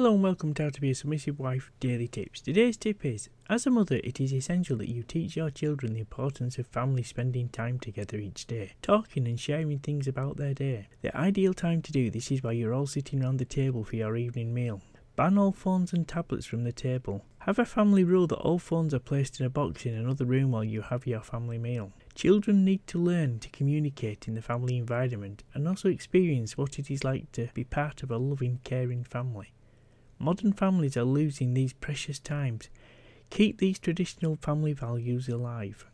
Hello and welcome to How to Be a Submissive Wife Daily Tips. Today's tip is, as a mother it is essential that you teach your children the importance of family spending time together each day, talking and sharing things about their day. The ideal time to do this is while you're all sitting around the table for your evening meal. Ban all phones and tablets from the table. Have a family rule that all phones are placed in a box in another room while you have your family meal. Children need to learn to communicate in the family environment and also experience what it is like to be part of a loving, caring family. Modern families are losing these precious times. Keep these traditional family values alive.